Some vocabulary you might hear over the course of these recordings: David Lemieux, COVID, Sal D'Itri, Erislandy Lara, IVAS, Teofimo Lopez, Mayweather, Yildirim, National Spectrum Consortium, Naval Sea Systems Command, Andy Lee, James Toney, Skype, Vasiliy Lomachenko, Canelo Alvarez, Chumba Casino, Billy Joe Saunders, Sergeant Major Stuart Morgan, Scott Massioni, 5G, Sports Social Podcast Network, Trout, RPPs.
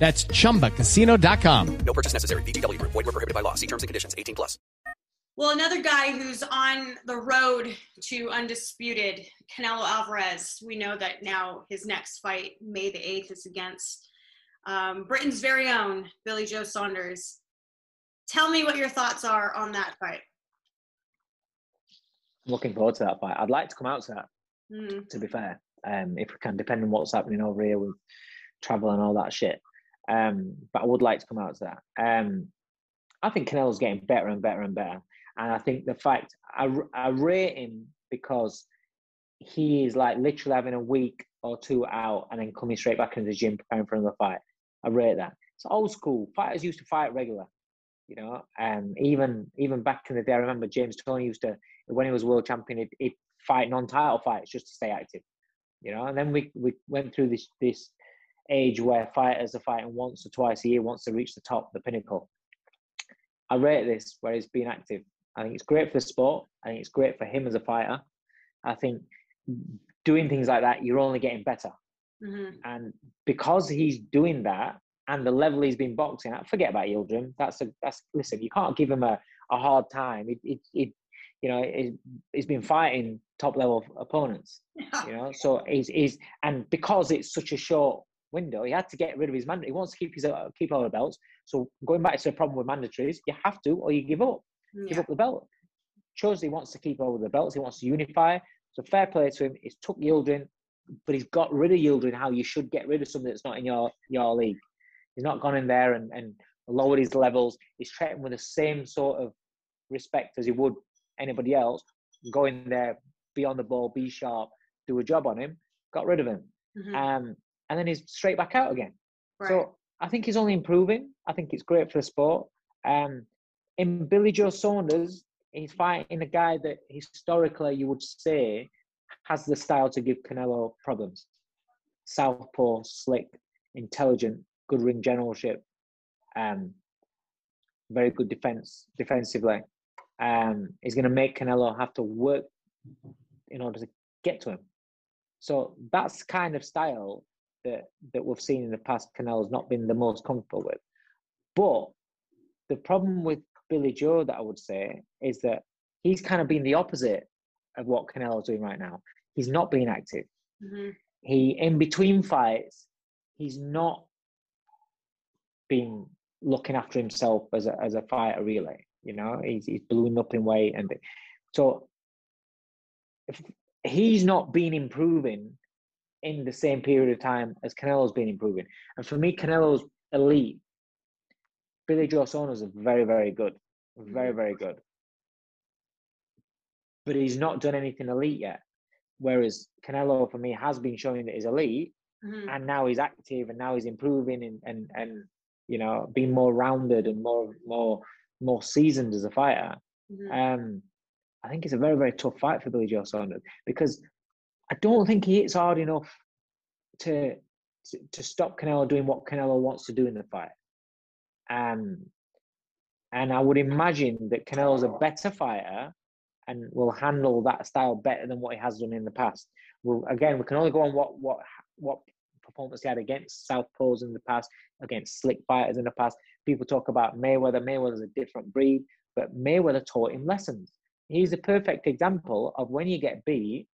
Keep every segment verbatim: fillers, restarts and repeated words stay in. That's chumba casino dot com. No purchase necessary. V G W. Void where prohibited by law. See terms and conditions. eighteen plus. Well, another guy who's on the road to undisputed, Canelo Alvarez. We know that now his next fight, May the eighth, is against um, Britain's very own Billy Joe Saunders. Tell me what your thoughts are on that fight. I'm looking forward to that fight. I'd like to come out to that, mm. to be fair, um, if we can, depending on what's happening over here with travel and all that shit. Um, but I would like to come out to that. Um, I think Canelo's getting better and better and better. And I think the fact, I, I rate him because he is like literally having a week or two out and then coming straight back into the gym preparing for another fight. I rate that. It's old school. Fighters used to fight regular, you know. Um, even even back in the day, I remember James Toney used to, when he was world champion, he'd, he'd fight non-title fights just to stay active, you know. And then we, we went through this this age where fighters are fighting once or twice a year, once they reach the top, the pinnacle. I rate this where he's been active. I think it's great for the sport. I think it's great for him as a fighter. I think doing things like that, you're only getting better. Mm-hmm. And because he's doing that and the level he's been boxing at, forget about Yildirim. That's a that's listen. You can't give him a, a hard time. It it, it you know it, he's been fighting top level opponents. You know, so he's he's and because it's such a short window, he had to get rid of his mandatory. He wants to keep his uh, keep all the belts. So going back to the problem with mandatories, you have to or you give up, yeah. give up the belt. Chose he wants to keep all the belts. He wants to unify. So fair play to him. He's took Yildirim, but he's got rid of Yildirim. How you should get rid of something that's not in your your league. He's not gone in there and, and lowered his levels. He's treating with the same sort of respect as he would anybody else. Go in there, be on the ball, be sharp, do a job on him. Got rid of him. Mm-hmm. Um, And then he's straight back out again. Right. So I think he's only improving. I think it's great for the sport. Um, in Billy Joe Saunders, he's fighting a guy that historically you would say has the style to give Canelo problems. Southpaw, slick, intelligent, good ring generalship, um, very good defense defensively. Um, he's going to make Canelo have to work in order to get to him. So that's kind of style that that we've seen in the past Canelo's not been the most comfortable with. But the problem with Billy Joe that I would say is that he's kind of been the opposite of what Canelo's doing right now. He's not being active. Mm-hmm. He, in between fights, he's not been looking after himself as a, as a fighter really. You know, he's, he's blowing up in weight. And so if he's not been improving in the same period of time as Canelo's been improving. And for me, Canelo's elite. Billy Joe Saunders is very, very good. Very, very good. But he's not done anything elite yet. Whereas Canelo, for me, has been showing that he's elite. Mm-hmm. And now he's active and now he's improving and, and, and you know, being more rounded and more more more seasoned as a fighter. Mm-hmm. Um, I think it's a very, very tough fight for Billy Joe Saunders because I don't think he hits hard enough to, to to stop Canelo doing what Canelo wants to do in the fight. Um, And I would imagine that Canelo's a better fighter and will handle that style better than what he has done in the past. Well, again, we can only go on what what what performance he had against southpaws in the past, against slick fighters in the past. People talk about Mayweather. Mayweather's a different breed, but Mayweather taught him lessons. He's a perfect example of when you get beat,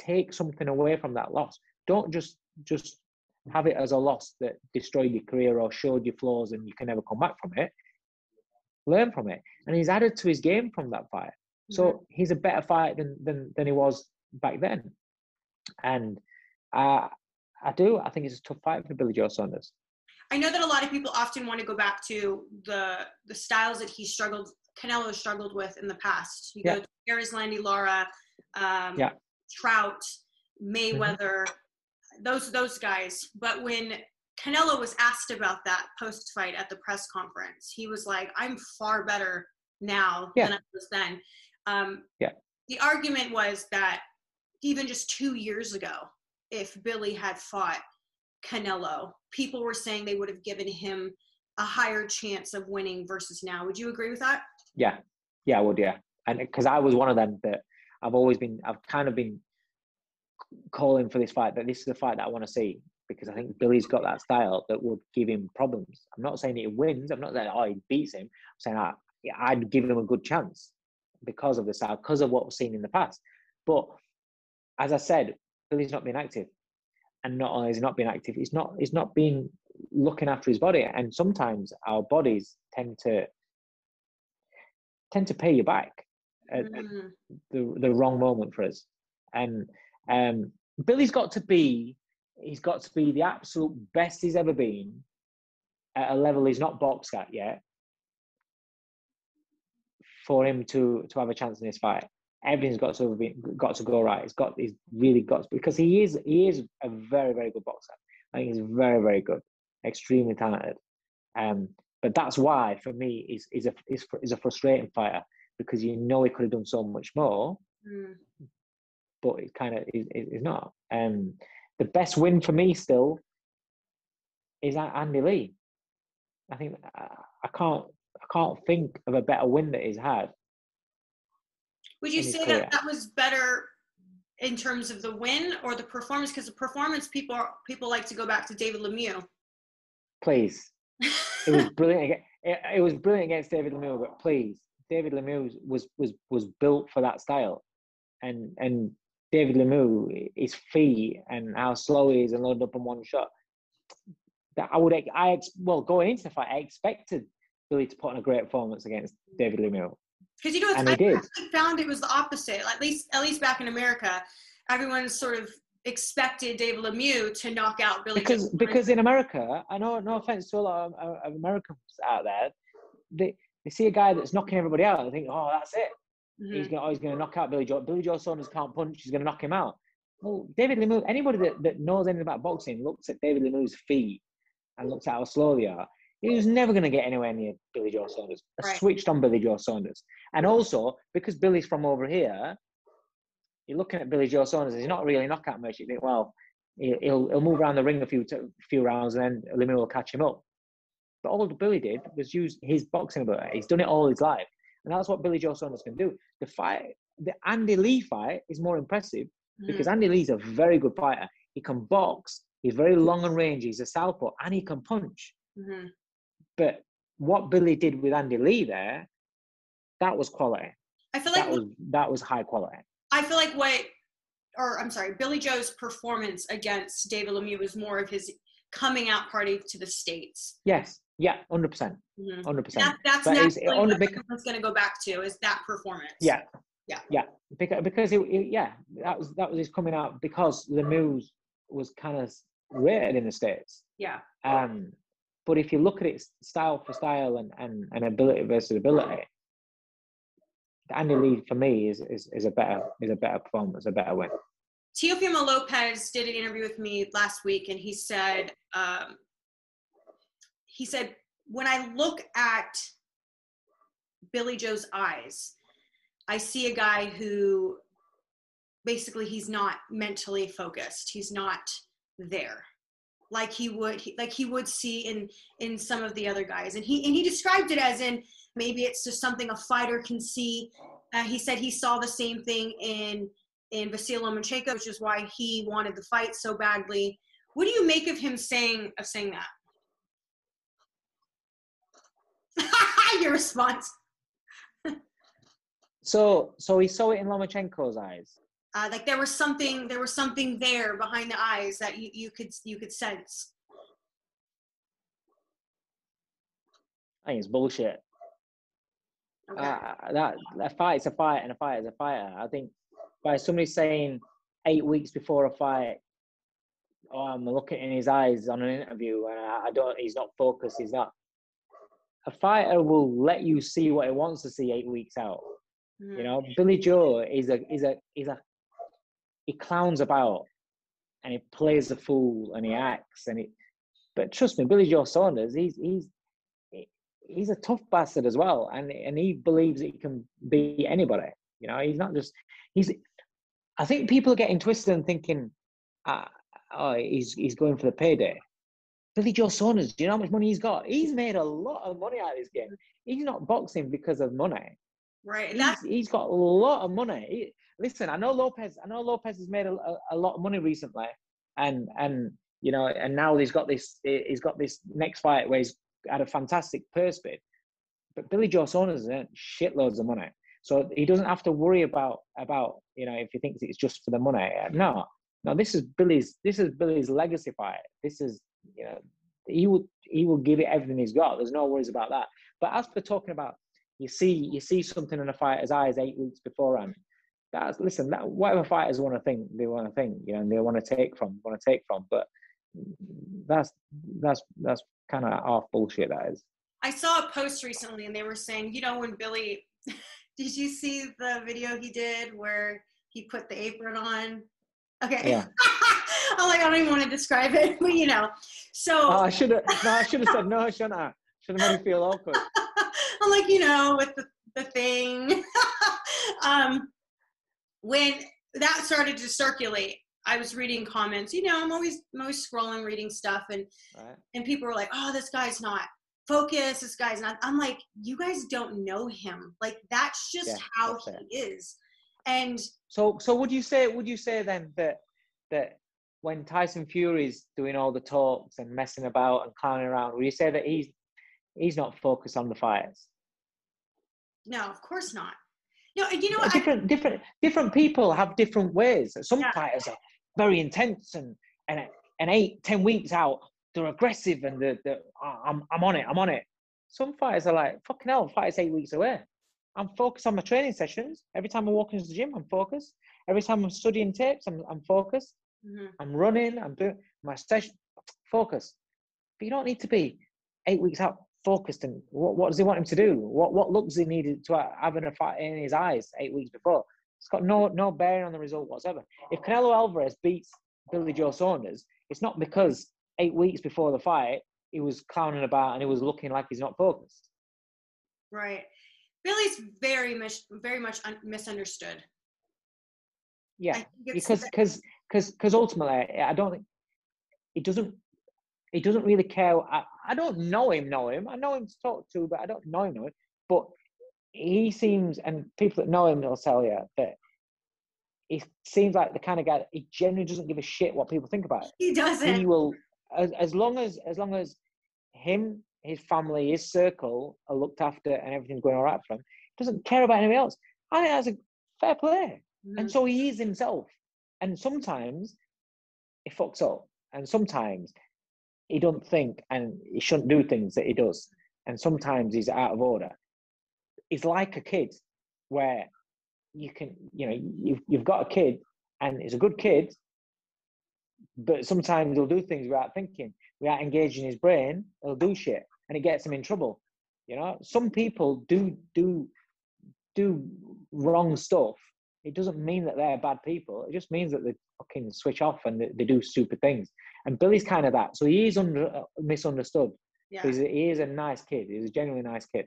take something away from that loss. Don't just just have it as a loss that destroyed your career or showed your flaws and you can never come back from it. Learn from it. And he's added to his game from that fight. So mm-hmm. he's a better fighter than, than, than he was back then. And uh, I do. I think it's a tough fight for Billy Joe Saunders. I know that a lot of people often want to go back to the the styles that he struggled, Canelo struggled with in the past. You yeah. go to Erislandy Lara, um, yeah. Trout, Mayweather, mm-hmm. those those guys. But when Canelo was asked about that post-fight at the press conference, he was like, I'm far better now yeah. than I was then. Um, yeah. The argument was that even just two years ago, if Billy had fought Canelo, people were saying they would have given him a higher chance of winning versus now. Would you agree with that? Yeah. Yeah, I would, yeah. And because I was one of them that I've always been, I've kind of been calling for this fight, that this is the fight that I want to see, because I think Billy's got that style that would give him problems. I'm not saying he wins. I'm not saying, oh, he beats him. I'm saying oh, I'd give him a good chance because of the style, because of what we've seen in the past. But as I said, Billy's not been active. And not only is he not being active, he's not he's not been looking after his body. And sometimes our bodies tend to tend to pay you back at mm-hmm. the the wrong moment for us. And um, Billy's got to be he's got to be the absolute best he's ever been at a level he's not boxed at yet for him to to have a chance in this fight. Everything's got to be, got to go right. It's got he's really got to, because he is he is a very very good boxer. I think he's very very good, extremely talented. Um, but that's why for me is is a is is a frustrating fighter, because you know he could have done so much more, mm. but it kind of is is not. Um, the best win for me still is Andy Lee. I think I, I can't I can't think of a better win that he's had. Would you say that that was better in terms of the win or the performance? Because the performance, people are, people like to go back to David Lemieux. Please. It was brilliant. It, it was brilliant against David Lemieux, but please, David Lemieux was was was built for that style. And and David Lemieux, his feet and how slow he is and loaded up in one shot. That I would I well going into the fight, I expected Billy to put on a great performance against David Lemieux. Because, you know, it's, I actually found it was the opposite. At least at least back in America, everyone sort of expected David Lemieux to knock out Billy. Because, because in America, I know, no offense to a lot of, of Americans out there, they, they see a guy that's knocking everybody out and they think, oh, that's it. Mm-hmm. He's going oh, he's going to knock out Billy Joe. Billy Joe Saunders can't punch. He's going to knock him out. Well, David Lemieux, anybody that, that knows anything about boxing looks at David Lemieux's feet and looks at how slow they are. He was never going to get anywhere near Billy Joe Saunders. I right. switched on Billy Joe Saunders. And also, because Billy's from over here, you're looking at Billy Joe Saunders, he's not really a knockout merchant. You think, well, he'll, he'll move around the ring a few t- few rounds and then Lemieux will catch him up. But all Billy did was use his boxing ability. He's done it all his life. And that's what Billy Joe Saunders can do. The fight, the Andy Lee fight is more impressive mm. because Andy Lee's a very good fighter. He can box, he's very long and rangy, he's a southpaw, and he can punch. Mm-hmm. But what Billy did with Andy Lee there, that was quality. I feel like that was, that was high quality. I feel like what, or I'm sorry, Billy Joe's performance against David Lemieux was more of his coming out party to the States. Yes. Yeah. one hundred percent. Mm-hmm. one hundred percent. That, that's but naturally it, what everyone's going to go back to is that performance. Yeah. Yeah. Yeah. Because, because it, it, yeah, that was, that was his coming out because Lemieux was kind of rated in the States. Yeah. Um, But if you look at it style for style and, and, and ability versus ability, Andy Lee for me is, is is a better is a better performance, a better win. Teofimo Lopez did an interview with me last week, and he said um, he said when I look at Billy Joe's eyes, I see a guy who basically he's not mentally focused. He's not there. Like he would, like he would see in in some of the other guys, and he and he described it as in Maybe it's just something a fighter can see. Uh, he said he saw the same thing in in Vasiliy Lomachenko, which is why he wanted the fight so badly. What do you make of him saying of saying that? Your response. so, so he saw it in Lomachenko's eyes. Uh, like there was something, there was something there behind the eyes that you, you could you could sense. I think it's bullshit. Okay. Uh, that a fight's a fight, and a fight is a fighter. I think by somebody saying eight weeks before a fight, oh, I'm looking in his eyes on an interview, and I, I don't. He's not focused. He's not. A fighter will let you see what he wants to see eight weeks out. Mm. You know, Billy Joe is a is a is a he clowns about, and he plays the fool, and he acts, and he. But trust me, Billy Joe Saunders, he's he's. he's a tough bastard as well, and and he believes that he can beat anybody. You know, he's not just he's. I think people are getting twisted and thinking, uh, oh, he's he's going for the payday. Billy Joe Saunders, do you know how much money he's got? He's made a lot of money out of this game. He's not boxing because of money, right? He's, he's got a lot of money. He, listen, I know Lopez. I know Lopez has made a, a, a lot of money recently, and and you know, and now he's got this. He's got this next fight where he's had a fantastic purse bid, but Billy Joe Saunders earned shitloads of money, so he doesn't have to worry about about you know if he thinks it's just for the money. No, no, this is Billy's. This is Billy's legacy fight. This is you know he will he will give it everything he's got. There's no worries about that. But as for talking about you see you see something in a fighter's eyes eight weeks beforehand, that's listen that whatever fighters want to think they want to think you know and they want to take from want to take from, but that's that's that's. kind of half bullshit that is. I saw a post recently and they were saying, you know, when Billy, did you see the video he did where he put the apron on? Okay. Yeah. I'm like, I don't even want to describe it, but you know. So oh, I should have no, I should have said no, shouldn't I? Should have made me feel awkward. I'm like, you know, with the, the thing. um when that started to circulate, I was reading comments, you know, I'm always, I'm always scrolling, reading stuff. And, right. and people were like, oh, this guy's not focused. This guy's not, I'm like, you guys don't know him. Like, that's just yeah, how that's he it. is. And so, so would you say, would you say then that, that when Tyson Fury's doing all the talks and messing about and clowning around, would you say that he's, he's not focused on the fights? No, of course not. No, you know, different, I, different, different people have different ways. Some yeah. fighters are very intense, and and and eight, ten weeks out, they're aggressive, and the the I'm I'm on it, I'm on it. Some fighters are like fucking hell, fighters eight weeks away. I'm focused on my training sessions. Every time I walk into the gym, I'm focused. Every time I'm studying tapes, I'm I'm focused. Mm-hmm. I'm running, I'm doing my session, focused. But you don't need to be eight weeks out. Focused and what, what does he want him to do? What what looks he needed to have in a fight in his eyes eight weeks before? It's got no no bearing on the result whatsoever. If Canelo Alvarez beats Billy Joe Saunders, it's not because eight weeks before the fight he was clowning about and he was looking like he's not focused. Right, Billy's very much very much un- misunderstood. Yeah, because because because because ultimately, I don't think it doesn't. He doesn't really care. I, I don't know him, know him. I know him to talk to, but I don't know him, know him. But he seems, and people that know him will tell you, that he seems like the kind of guy that he generally doesn't give a shit what people think about. He doesn't. He will, as, as long as as long as him, his family, his circle are looked after and everything's going all right for him, he doesn't care about anybody else. I think that's a fair play. Mm-hmm. And so he is himself. And sometimes he fucks up. And sometimes he don't think, and he shouldn't do things that he does. And sometimes he's out of order. He's like a kid where you can, you know, you've, you've got a kid and he's a good kid, but sometimes he'll do things without thinking, without engaging his brain, he'll do shit and it gets him in trouble. You know, some people do, do, do wrong stuff. It doesn't mean that they're bad people. It just means that they fucking switch off and they, they do stupid things. And Billy's kind of that. So he is under, uh, misunderstood. Yeah. So he's a, he is a nice kid. He's a genuinely nice kid.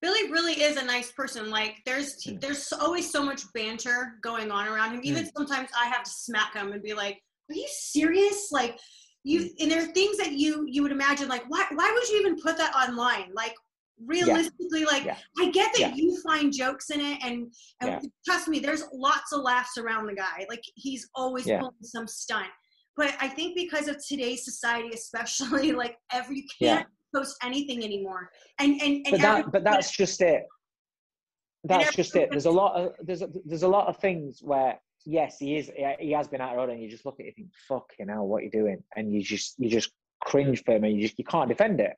Billy really is a nice person. Like, there's mm. there's always so much banter going on around him. Even mm. sometimes I have to smack him and be like, are you serious? Like, you. Mm. And there are things that you you would imagine, like, why why would you even put that online? Like, realistically, yeah. like, yeah. I get that yeah. you find jokes in it, and, and yeah. trust me, there's lots of laughs around the guy. Like, he's always yeah. pulling some stunt. But I think because of today's society, especially, like, every you can't yeah. post anything anymore. And and, and but, that, but that's just it. That's just it. There's a lot of there's a, there's a lot of things where yes, he is he has been out of order, and you just look at it and think, fucking hell, what are you doing? And you just you just cringe for him, and you just you can't defend it.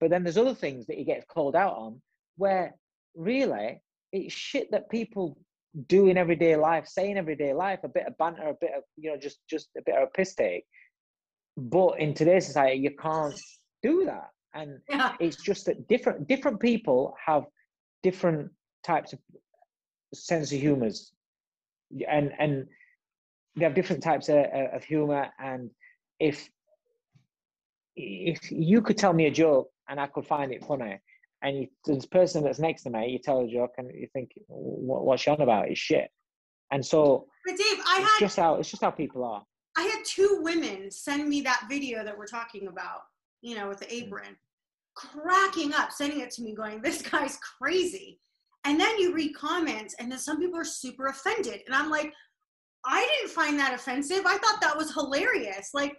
But then there's other things that he gets called out on where really it's shit that people do in everyday life, say in everyday life, a bit of banter, a bit of, you know, just just a bit of a piss take. But in today's society, you can't do that. And yeah. it's just that different different people have different types of sense of humors, and and they have different types of, of humor. And if if you could tell me a joke and I could find it funny, and you, this person that's next to me, you tell a joke and you think, what, what's she on about? It's shit. And so but Dave, I it's had, just how it's just how people are. I had two women send me that video that we're talking about, you know, with the apron, cracking up, sending it to me, going, "This guy's crazy." And then you read comments, and then some people are super offended. And I'm like, I didn't find that offensive. I thought that was hilarious. Like,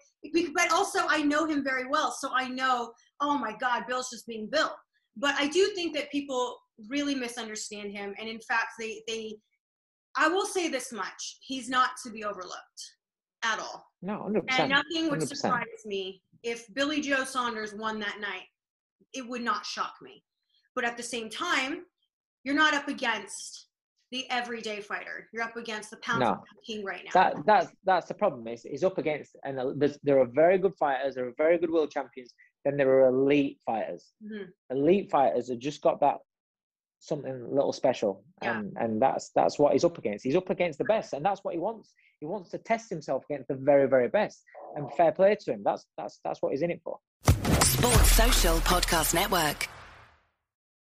but also I know him very well. So I know, oh my God, Bill's just being Bill. But I do think that people really misunderstand him. And in fact, they, they, I will say this much. He's not to be overlooked at all. No, one hundred percent. And nothing would one hundred percent. Surprise me if Billy Joe Saunders won that night. It would not shock me. But at the same time, you're not up against the everyday fighter. You're up against the pound no. king right now. That, that's, that's the problem. Is is up against, and there are very good fighters. There are very good world champions. Then there are elite fighters. Mm-hmm. Elite fighters have just got that something a little special, yeah. and and that's that's what he's up against. He's up against the best, and that's what he wants. He wants to test himself against the very, very best. And fair play to him. That's that's that's what he's in it for. Sports Social Podcast Network.